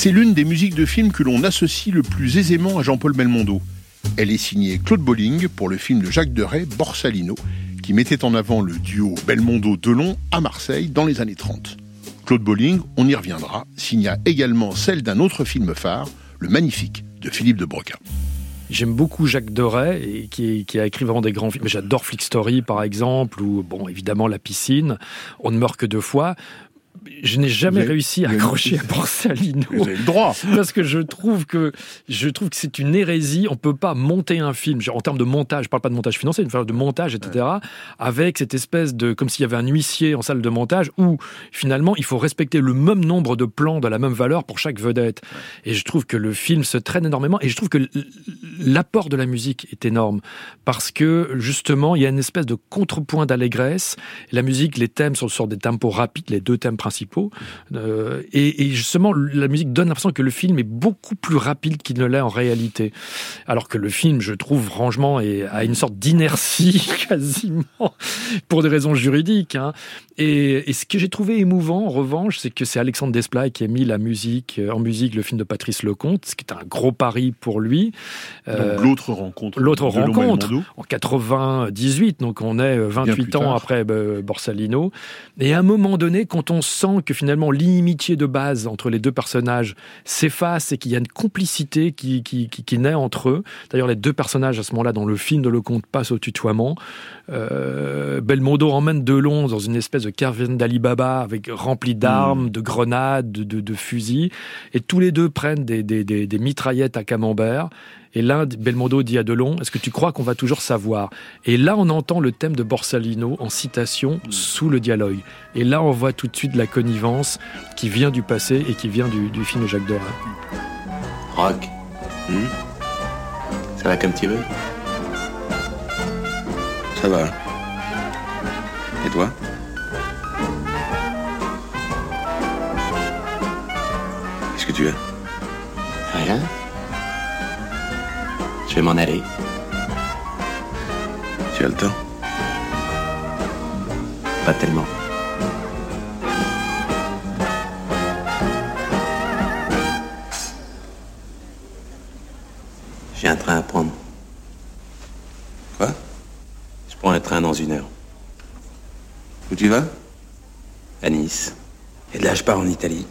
c'est l'une des musiques de film que l'on associe le plus aisément à Jean-Paul Belmondo. Elle est signée Claude Bolling pour le film de Jacques Deray, Borsalino, qui mettait en avant le duo Belmondo-Delon à Marseille dans les années trente. Claude Bolling, on y reviendra, signa également celle d'un autre film phare, Le Magnifique, de Philippe de Broca. J'aime beaucoup Jacques Deray, et qui, qui a écrit vraiment des grands films. J'adore Flick Story, par exemple, ou bon, évidemment La Piscine, On ne meurt que deux fois. Je n'ai jamais avez... réussi à accrocher à Borsalino. Vous avez le droit. Parce que je trouve que, je trouve que c'est une hérésie. On ne peut pas monter un film, en termes de montage, je ne parle pas de montage financier, mais de montage, et cetera, ouais. avec cette espèce de... comme s'il y avait un huissier en salle de montage, où, finalement, il faut respecter le même nombre de plans de la même valeur pour chaque vedette. Ouais. Et je trouve que le film se traîne énormément, et je trouve que l'apport de la musique est énorme. Parce que, justement, il y a une espèce de contrepoint d'allégresse. La musique, les thèmes sont sur des tempos rapides, les deux thèmes principaux. Euh, et, et justement, la musique donne l'impression que le film est beaucoup plus rapide qu'il ne l'est en réalité. Alors que le film, je trouve, franchement, est, a une sorte d'inertie, quasiment, pour des raisons juridiques. Hein. Et, et ce que j'ai trouvé émouvant, en revanche, c'est que c'est Alexandre Desplat qui a mis la musique, en musique le film de Patrice Lecomte, ce qui est un gros pari pour lui. Euh, donc l'autre rencontre. L'autre rencontre, en quatre-vingt-dix-huit, donc on est vingt-huit ans tard. Après euh, Borsalino. Et à un moment donné, quand on sent que finalement l'inimitié de base entre les deux personnages s'efface et qu'il y a une complicité qui, qui, qui, qui naît entre eux. D'ailleurs, les deux personnages à ce moment-là dans le film de Lecomte passent au tutoiement. Euh, Belmondo emmène Delon dans une espèce de caravane d'Alibaba avec remplie d'armes, mmh. de grenades, de, de, de fusils, et tous les deux prennent des, des, des, des mitraillettes à camembert. Et là, Belmondo dit à Delon, est-ce que tu crois qu'on va toujours savoir? Et là, on entend le thème de Borsalino en citation sous le dialogue. Et là, on voit tout de suite la connivence qui vient du passé et qui vient du, du film de Jacques Deray. Rock, mmh. ça va comme tu veux? Ça va. Et toi? Qu'est-ce que tu as? Rien. Je vais m'en aller. Tu as le temps? Pas tellement. J'ai un train à prendre. Quoi? Je prends un train dans une heure. Où tu vas? À Nice. Et de là, je pars en Italie.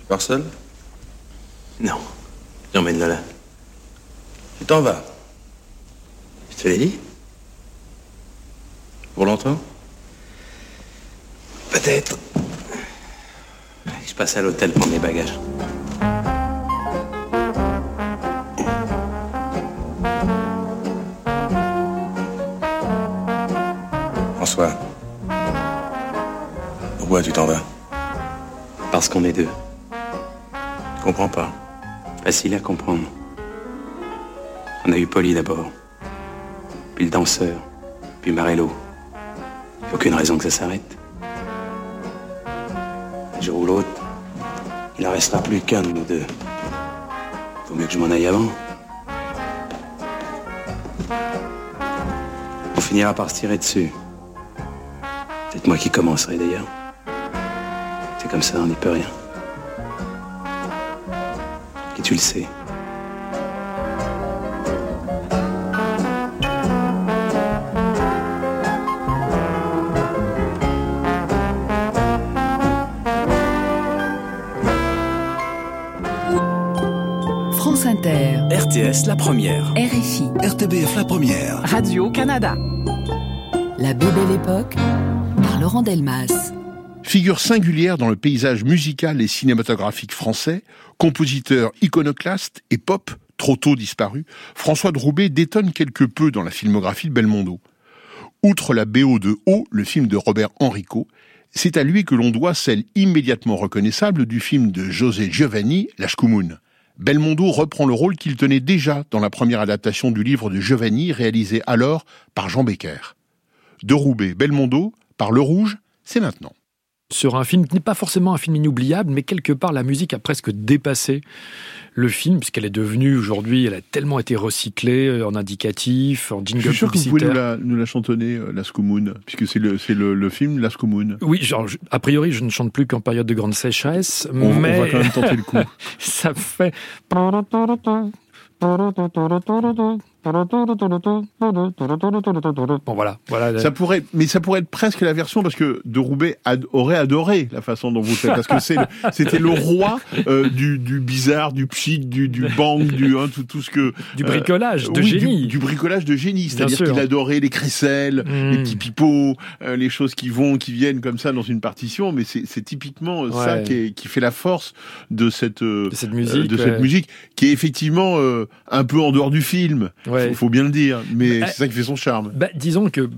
Tu pars seul? Non. J'emmène Lola. Tu t'en vas. Je te l'ai dit. Pour longtemps? Peut-être. Je passe à l'hôtel prendre mes bagages. François, pourquoi tu t'en vas? Parce qu'on est deux. Tu comprends pas. Facile à comprendre. On a eu Polly d'abord, puis le danseur, puis Marello. Aucune raison que ça s'arrête. Un jour ou l'autre, il en restera plus qu'un de nous deux. Vaut mieux que je m'en aille avant. On finira par se tirer dessus. Peut-être moi qui commencerai d'ailleurs. C'est comme ça, on n'y peut rien. Et tu le sais. France Inter, R T S La Première, R F I, R T B F La Première, Radio-Canada. La Bébelle Époque, par Laurent Delmas. Figure singulière dans le paysage musical et cinématographique français, compositeur iconoclaste et pop, trop tôt disparu, François de Roubaix détonne quelque peu dans la filmographie de Belmondo. Outre la B O de O, le film de Robert Enrico, c'est à lui que l'on doit celle immédiatement reconnaissable du film de José Giovanni, La Shkoumoune. Belmondo reprend le rôle qu'il tenait déjà dans la première adaptation du livre de Giovanni, réalisé alors par Jean Becker. De Roubaix, Belmondo, par Lerouge, c'est maintenant. sur un film qui n'est pas forcément un film inoubliable, mais quelque part, la musique a presque dépassé le film, puisqu'elle est devenue, aujourd'hui, elle a tellement été recyclée en indicatif, en jingle publicitaire. Je suis sûr que vous pouvez nous la, nous la chantonner, Lascaux Moon, puisque c'est le, c'est le, le film Lascaux Moon. Oui, genre, je, a priori, je ne chante plus qu'en période de grande sécheresse, on, mais... On va quand même tenter le coup. Ça fait... Bon, voilà, voilà. Ça pourrait, mais ça pourrait être presque la version, parce que de Roubaix ad- aurait adoré la façon dont vous faites, parce que c'est le, c'était le roi euh, du, du bizarre, du pchic, du, du bang, du hein, tout, tout ce que du bricolage euh, de oui, génie, du, du bricolage de génie, c'est-à-dire qu'il adorait les crécelles, mmh. les petits pipeaux, euh, les choses qui vont, qui viennent comme ça dans une partition, mais c'est, c'est typiquement ouais. ça qui, est, qui fait la force de cette euh, de cette musique, euh, de ouais. cette musique, qui est effectivement euh, un peu en dehors du film. Il ouais. faut, faut bien le dire, mais bah, c'est ça qui fait son charme. Bah, disons que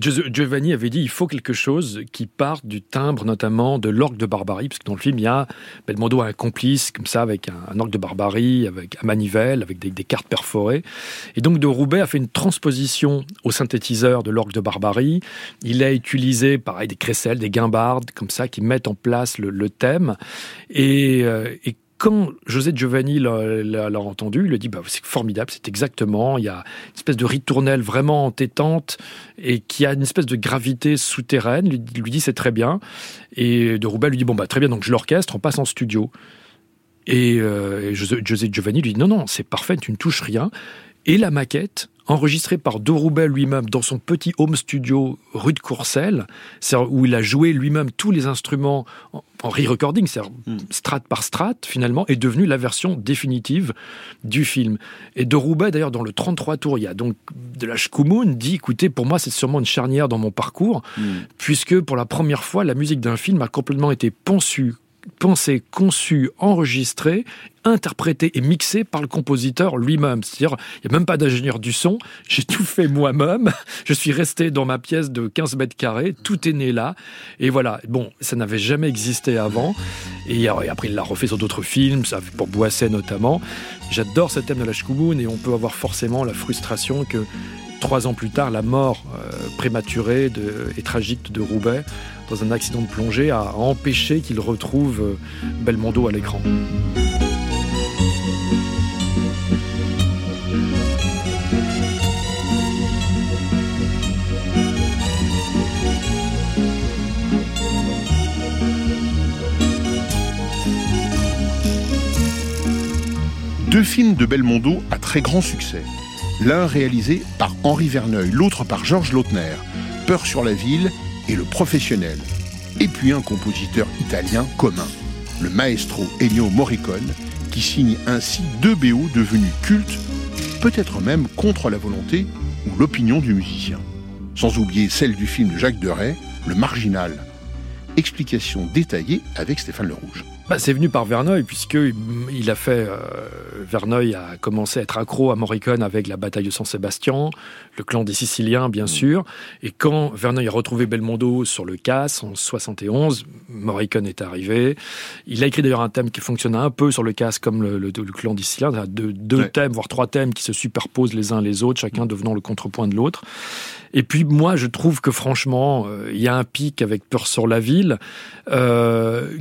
Giovanni avait dit il faut quelque chose qui parte du timbre, notamment de l'orgue de Barbarie, parce que dans le film, il y a Belmondo a un complice comme ça, avec un, un orgue de Barbarie, avec à manivelle, avec des, des cartes perforées. Et donc, de Roubaix a fait une transposition au synthétiseur de l'orgue de Barbarie. Il a utilisé, pareil, des crécelles, des guimbardes, comme ça, qui mettent en place le, le thème. Et, et quand José Giovanni l'a, l'a, l'a entendu, il a dit bah, c'est formidable, c'est exactement, il y a une espèce de ritournelle vraiment entêtante et qui a une espèce de gravité souterraine, il lui, lui dit c'est très bien, et de Roubaix lui dit bon bah très bien, donc je l'orchestre, on passe en studio. Et, euh, et José Giovanni lui dit non non, c'est parfait, tu ne touches rien. Et la maquette enregistré par de Roubaix lui-même dans son petit home studio rue de Courcelles, où il a joué lui-même tous les instruments en, en re-recording, c'est-à-dire mm. strat par strat, finalement, est devenue la version définitive du film. Et de Roubaix, d'ailleurs, dans le trente-trois tours, il y a donc de la Shkumun, dit, écoutez, pour moi, c'est sûrement une charnière dans mon parcours, mm. puisque pour la première fois, la musique d'un film a complètement été pensée, pensée, conçue, enregistrée, interprété et mixé par le compositeur lui-même. C'est-à-dire, il n'y a même pas d'ingénieur du son, j'ai tout fait moi-même, je suis resté dans ma pièce de quinze mètres carrés, tout est né là, et voilà. Bon, ça n'avait jamais existé avant, et après il l'a refait sur d'autres films, pour Boisset notamment. J'adore ce thème de la Shkumun, et on peut avoir forcément la frustration que, trois ans plus tard, la mort euh, prématurée de, et tragique de Roubaix, dans un accident de plongée, a empêché qu'il retrouve euh, Belmondo à l'écran. Deux films de Belmondo à très grand succès. L'un réalisé par Henri Verneuil, l'autre par Georges Lautner, Peur sur la ville et Le Professionnel. Et puis un compositeur italien commun, le maestro Ennio Morricone, qui signe ainsi deux B O devenus cultes, peut-être même contre la volonté ou l'opinion du musicien. Sans oublier celle du film de Jacques Deray, Le Marginal. Explication détaillée avec Stéphane Lerouge. Bah, c'est venu par Verneuil, puisqu'il a fait... Euh, Verneuil a commencé à être accro à Morricone avec La bataille de Saint-Sébastien, Le clan des Siciliens, bien sûr. Et quand Verneuil a retrouvé Belmondo sur le Casse, en soixante et onze, Morricone est arrivé. Il a écrit d'ailleurs un thème qui fonctionnait un peu sur le Casse, comme le, le, le clan des Siciliens. Deux, deux ouais. thèmes, voire trois thèmes qui se superposent les uns les autres, chacun devenant le contrepoint de l'autre. Et puis, moi, je trouve que, franchement, il euh, y a un pic avec Peur sur la ville, euh,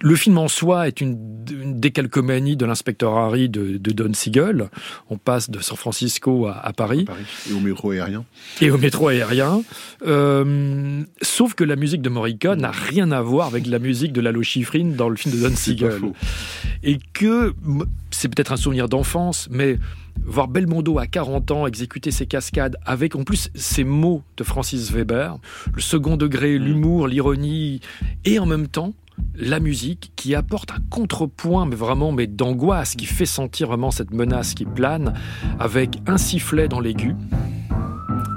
le film en soi est une, une décalcomanie de l'inspecteur Harry de, de Don Siegel. On passe de San Francisco à, à, Paris. à Paris. Et au métro aérien. Et au métro aérien. Euh, sauf que la musique de Morricone n'a rien à voir avec la musique de Lalo Schifrin dans le film de Don Siegel. Et que, c'est peut-être un souvenir d'enfance, mais... voir Belmondo à quarante ans exécuter ses cascades avec en plus ces mots de Francis Weber, le second degré, l'humour, l'ironie, et en même temps la musique qui apporte un contrepoint mais vraiment mais d'angoisse, qui fait sentir vraiment cette menace qui plane, avec un sifflet dans l'aigu,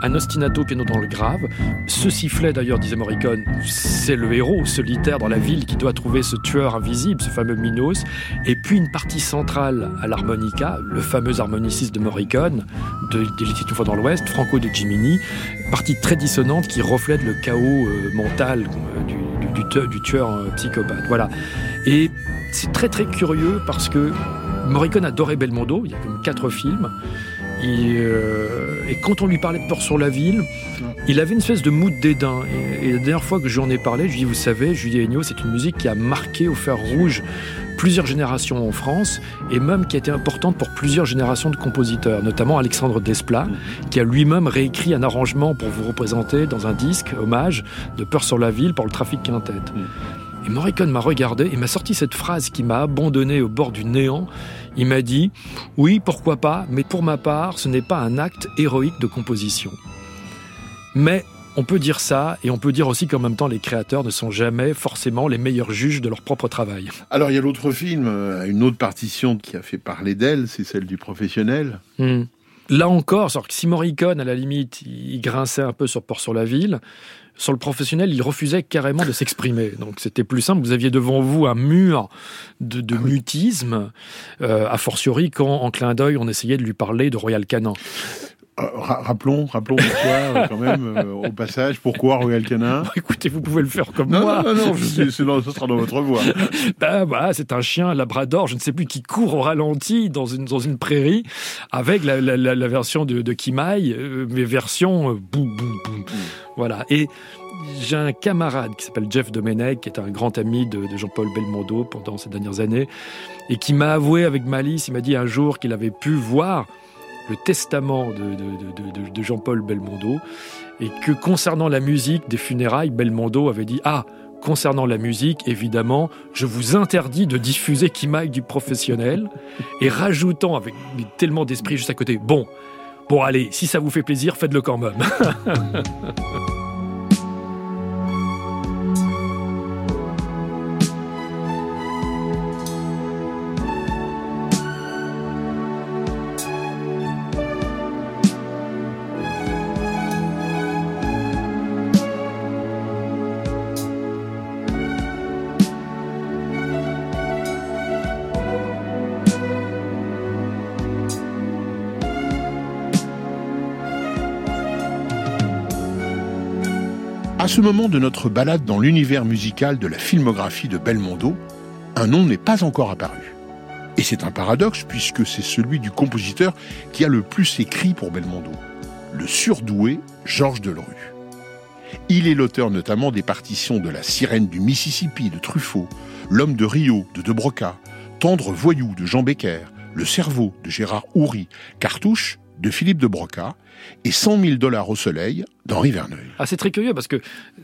un ostinato piano dans le grave. Ce sifflet, d'ailleurs, disait Morricone, c'est le héros solitaire dans la ville qui doit trouver ce tueur invisible, ce fameux Minos. Et puis une partie centrale à l'harmonica, le fameux harmoniciste de Morricone, de « L'Étude une fois dans l'Ouest », Franco de Jimini, partie très dissonante qui reflète le chaos euh, mental euh, du, du, du tueur, du tueur euh, psychopathe. Voilà. Et c'est très très curieux parce que Morricone adorait Belmondo, il y a comme quatre films. Il, euh, et quand on lui parlait de Port sur la ville, il avait une espèce de mood dédain. Et, et la dernière fois que j'en ai parlé, je lui ai dit, vous savez, Julie Ennio, c'est une musique qui a marqué au fer rouge plusieurs générations en France, et même qui a été importante pour plusieurs générations de compositeurs, notamment Alexandre Desplat, qui a lui-même réécrit un arrangement pour vous représenter dans un disque, hommage, de Peur sur la ville pour le Trafic Quintet. Et Morricone m'a regardé et m'a sorti cette phrase qui m'a abandonné au bord du néant. Il m'a dit « Oui, pourquoi pas, mais pour ma part, ce n'est pas un acte héroïque de composition. » Mais on peut dire ça, et on peut dire aussi qu'en même temps, les créateurs ne sont jamais forcément les meilleurs juges de leur propre travail. Alors, il y a l'autre film, une autre partition qui a fait parler d'elle, c'est celle du Professionnel. Mmh. Là encore, que si Morricone, à la limite, il grinçait un peu sur Port sur la ville, sur le Professionnel, il refusait carrément de s'exprimer. Donc c'était plus simple, vous aviez devant vous un mur de, de ah oui. mutisme, euh, a fortiori quand, en clin d'œil, on essayait de lui parler de Royal Canin. Rappelons, rappelons pourquoi, quand même, euh, au passage, pourquoi Royal Canin ? Bah, écoutez, vous pouvez le faire comme non, moi. Non, non, non, je suis, c'est dans, ce sera dans votre voix. bah, bah, c'est un chien, un labrador, je ne sais plus, qui court au ralenti dans une, dans une prairie, avec la, la, la, la version de, de Kimaï, euh, mais version euh, boum, boum, boum. Voilà, et j'ai un camarade qui s'appelle Jeff Domenech, qui est un grand ami de, de Jean-Paul Belmondo pendant ces dernières années, et qui m'a avoué avec malice, il m'a dit un jour qu'il avait pu voir le testament de, de, de, de Jean-Paul Belmondo, et que concernant la musique des funérailles, Belmondo avait dit « Ah, concernant la musique, évidemment, je vous interdis de diffuser Kimaï du Professionnel », et rajoutant avec tellement d'esprit juste à côté « Bon, bon allez, si ça vous fait plaisir, faites-le quand même ». À ce moment de notre balade dans l'univers musical de la filmographie de Belmondo, un nom n'est pas encore apparu. Et c'est un paradoxe puisque c'est celui du compositeur qui a le plus écrit pour Belmondo, le surdoué Georges Delerue. Il est l'auteur notamment des partitions de La Sirène du Mississippi de Truffaut, L'Homme de Rio de De Broca, Tendre Voyou de Jean Becker, Le Cerveau de Gérard Houry, Cartouche de Philippe de Broca, et cent mille dollars au soleil d'Henri Verneuil. Ah, c'est très curieux parce que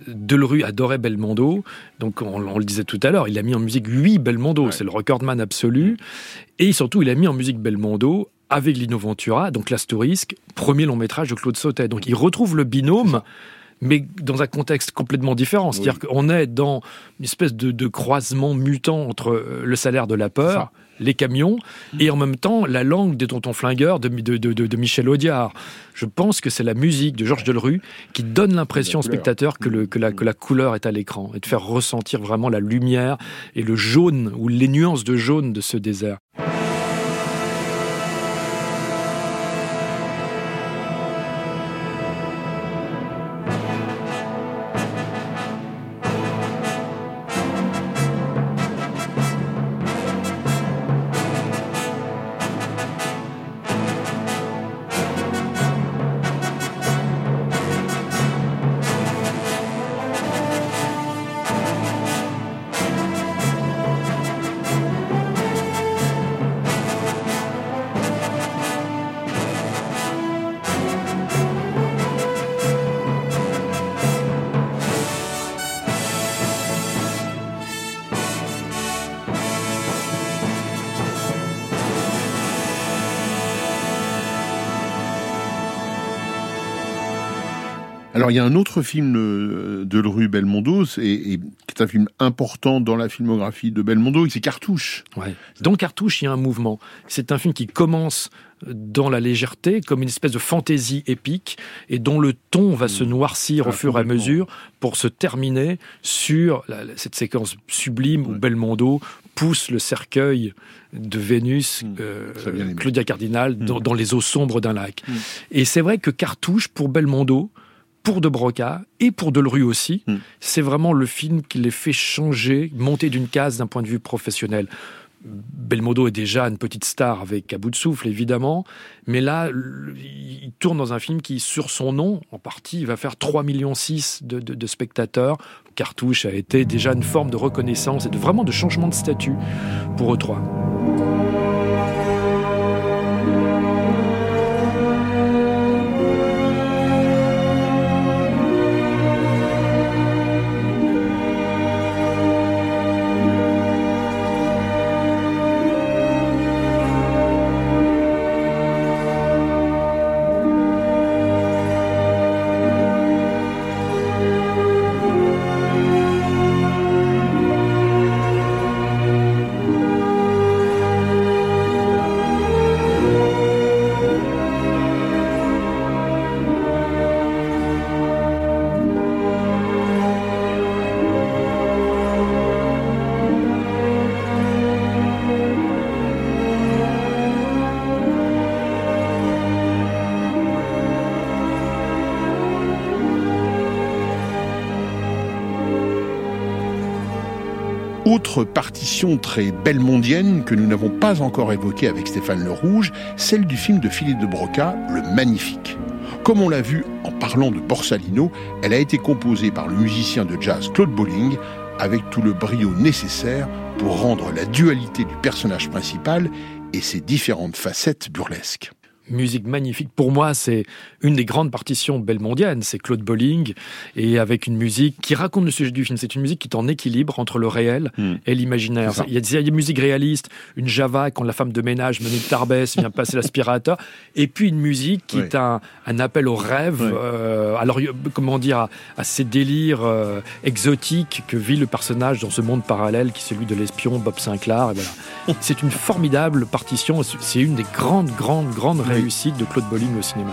Delerue adorait Belmondo, donc on, on le disait tout à l'heure, il a mis en musique huit Belmondo, ouais. C'est le recordman absolu, et surtout il a mis en musique Belmondo avec Lino Ventura, donc l'Astérisque, premier long métrage de Claude Sautet. Donc il retrouve le binôme, mais dans un contexte complètement différent, c'est-à-dire oui. qu'on est dans une espèce de, de croisement mutant entre le salaire de la peur, les camions, et en même temps la langue des tontons flingueurs de, de, de, de Michel Audiard. Je pense que c'est la musique de Georges Delerue qui donne l'impression au spectateur que, le, que, la, que la couleur est à l'écran, et de faire ressentir vraiment la lumière et le jaune, ou les nuances de jaune de ce désert. Alors, il y a un autre film de Delerue Belmondo, et, et, qui est un film important dans la filmographie de Belmondo, c'est Cartouche. Ouais. Dans Cartouche, il y a un mouvement. C'est un film qui commence dans la légèreté, comme une espèce de fantaisie épique, et dont le ton va mmh. se noircir ah, au fur et à mesure pour se terminer sur la, cette séquence sublime ouais. où Belmondo pousse le cercueil de Vénus, mmh. euh, Claudia Cardinal, mmh. dans, dans les eaux sombres d'un lac. Mmh. Et c'est vrai que Cartouche, pour Belmondo, pour De Broca et pour Delerue aussi, mm. c'est vraiment le film qui les fait changer, monter d'une case d'un point de vue professionnel. Belmondo est déjà une petite star avec à bout de souffle, évidemment. Mais là, il tourne dans un film qui, sur son nom, en partie, il va faire trois virgule six millions de, de, de spectateurs. Cartouche a été déjà une forme de reconnaissance et de, vraiment de changement de statut pour eux trois. Autre partition très belmondienne que nous n'avons pas encore évoquée avec Stéphane Lerouge, celle du film de Philippe de Broca, Le Magnifique. Comme on l'a vu en parlant de Borsalino, elle a été composée par le musicien de jazz Claude Bolling, avec tout le brio nécessaire pour rendre la dualité du personnage principal et ses différentes facettes burlesques. Musique magnifique. Pour moi, c'est une des grandes partitions belmondiennes. C'est Claude Bolling, et avec une musique qui raconte le sujet du film. C'est une musique qui est en équilibre entre le réel mmh. et l'imaginaire. Il y a des musiques réalistes, une java quand la femme de ménage menée de Tarbès vient passer l'aspirateur, et puis une musique qui oui. est un, un appel au rêve, oui. euh, alors comment dire, à, à ces délires euh, exotiques que vit le personnage dans ce monde parallèle qui est celui de l'espion Bob Sinclair. Et voilà. C'est une formidable partition. C'est une des grandes, grandes, grandes réalités. Réussite de Claude Bolling au cinéma.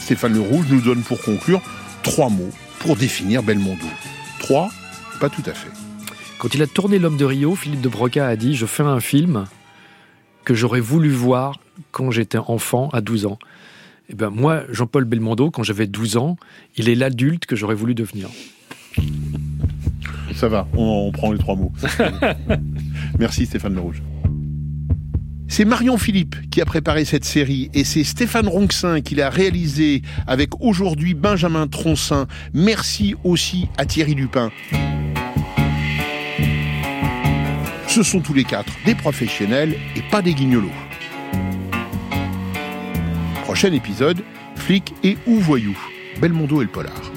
Stéphane Lerouge nous donne pour conclure trois mots pour définir Belmondo. Trois, pas tout à fait. Quand il a tourné L'Homme de Rio, Philippe de Broca a dit « Je fais un film que j'aurais voulu voir quand j'étais enfant à douze ans ». Eh ben moi, Jean-Paul Belmondo, quand j'avais douze ans, il est l'adulte que j'aurais voulu devenir. Ça va, on, on prend les trois mots. Merci Stéphane Lerouge. C'est Marion Philippe qui a préparé cette série et c'est Stéphane Ronxin qui l'a réalisée avec aujourd'hui Benjamin Troncin. Merci aussi à Thierry Lupin. Ce sont tous les quatre des professionnels et pas des guignolos. Prochain épisode, flics et ou voyous, Belmondo et le polar.